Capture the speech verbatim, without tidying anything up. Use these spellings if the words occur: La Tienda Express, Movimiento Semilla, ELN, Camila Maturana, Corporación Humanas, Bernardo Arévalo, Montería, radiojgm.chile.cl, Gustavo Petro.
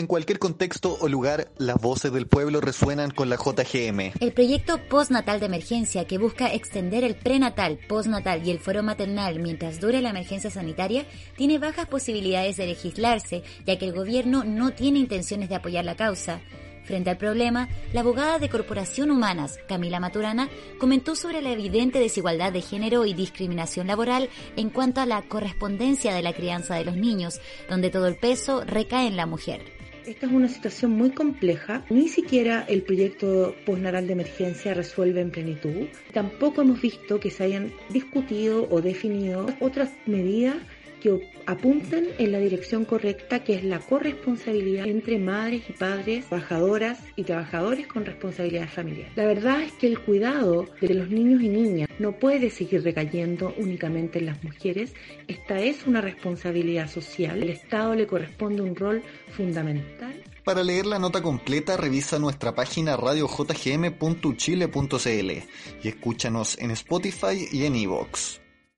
En cualquier contexto o lugar, las voces del pueblo resuenan con la J G M. El proyecto postnatal de emergencia, que busca extender el prenatal, postnatal y el foro maternal mientras dure la emergencia sanitaria, tiene bajas posibilidades de legislarse, ya que el gobierno no tiene intenciones de apoyar la causa. Frente al problema, la abogada de Corporación Humanas, Camila Maturana, comentó sobre la evidente desigualdad de género y discriminación laboral en cuanto a la correspondencia de la crianza de los niños, donde todo el peso recae en la mujer. Esta es una situación muy compleja. Ni siquiera el proyecto postnatal de emergencia resuelve en plenitud. Tampoco hemos visto que se hayan discutido o definido otras medidas que apuntan en la dirección correcta, que es la corresponsabilidad entre madres y padres, trabajadoras y trabajadores con responsabilidad familiar. La verdad es que el cuidado de los niños y niñas no puede seguir recayendo únicamente en las mujeres. Esta es una responsabilidad social. El Estado le corresponde un rol fundamental. Para leer la nota completa, revisa nuestra página radio j g m punto chile punto c l y escúchanos en Spotify y en iVoox.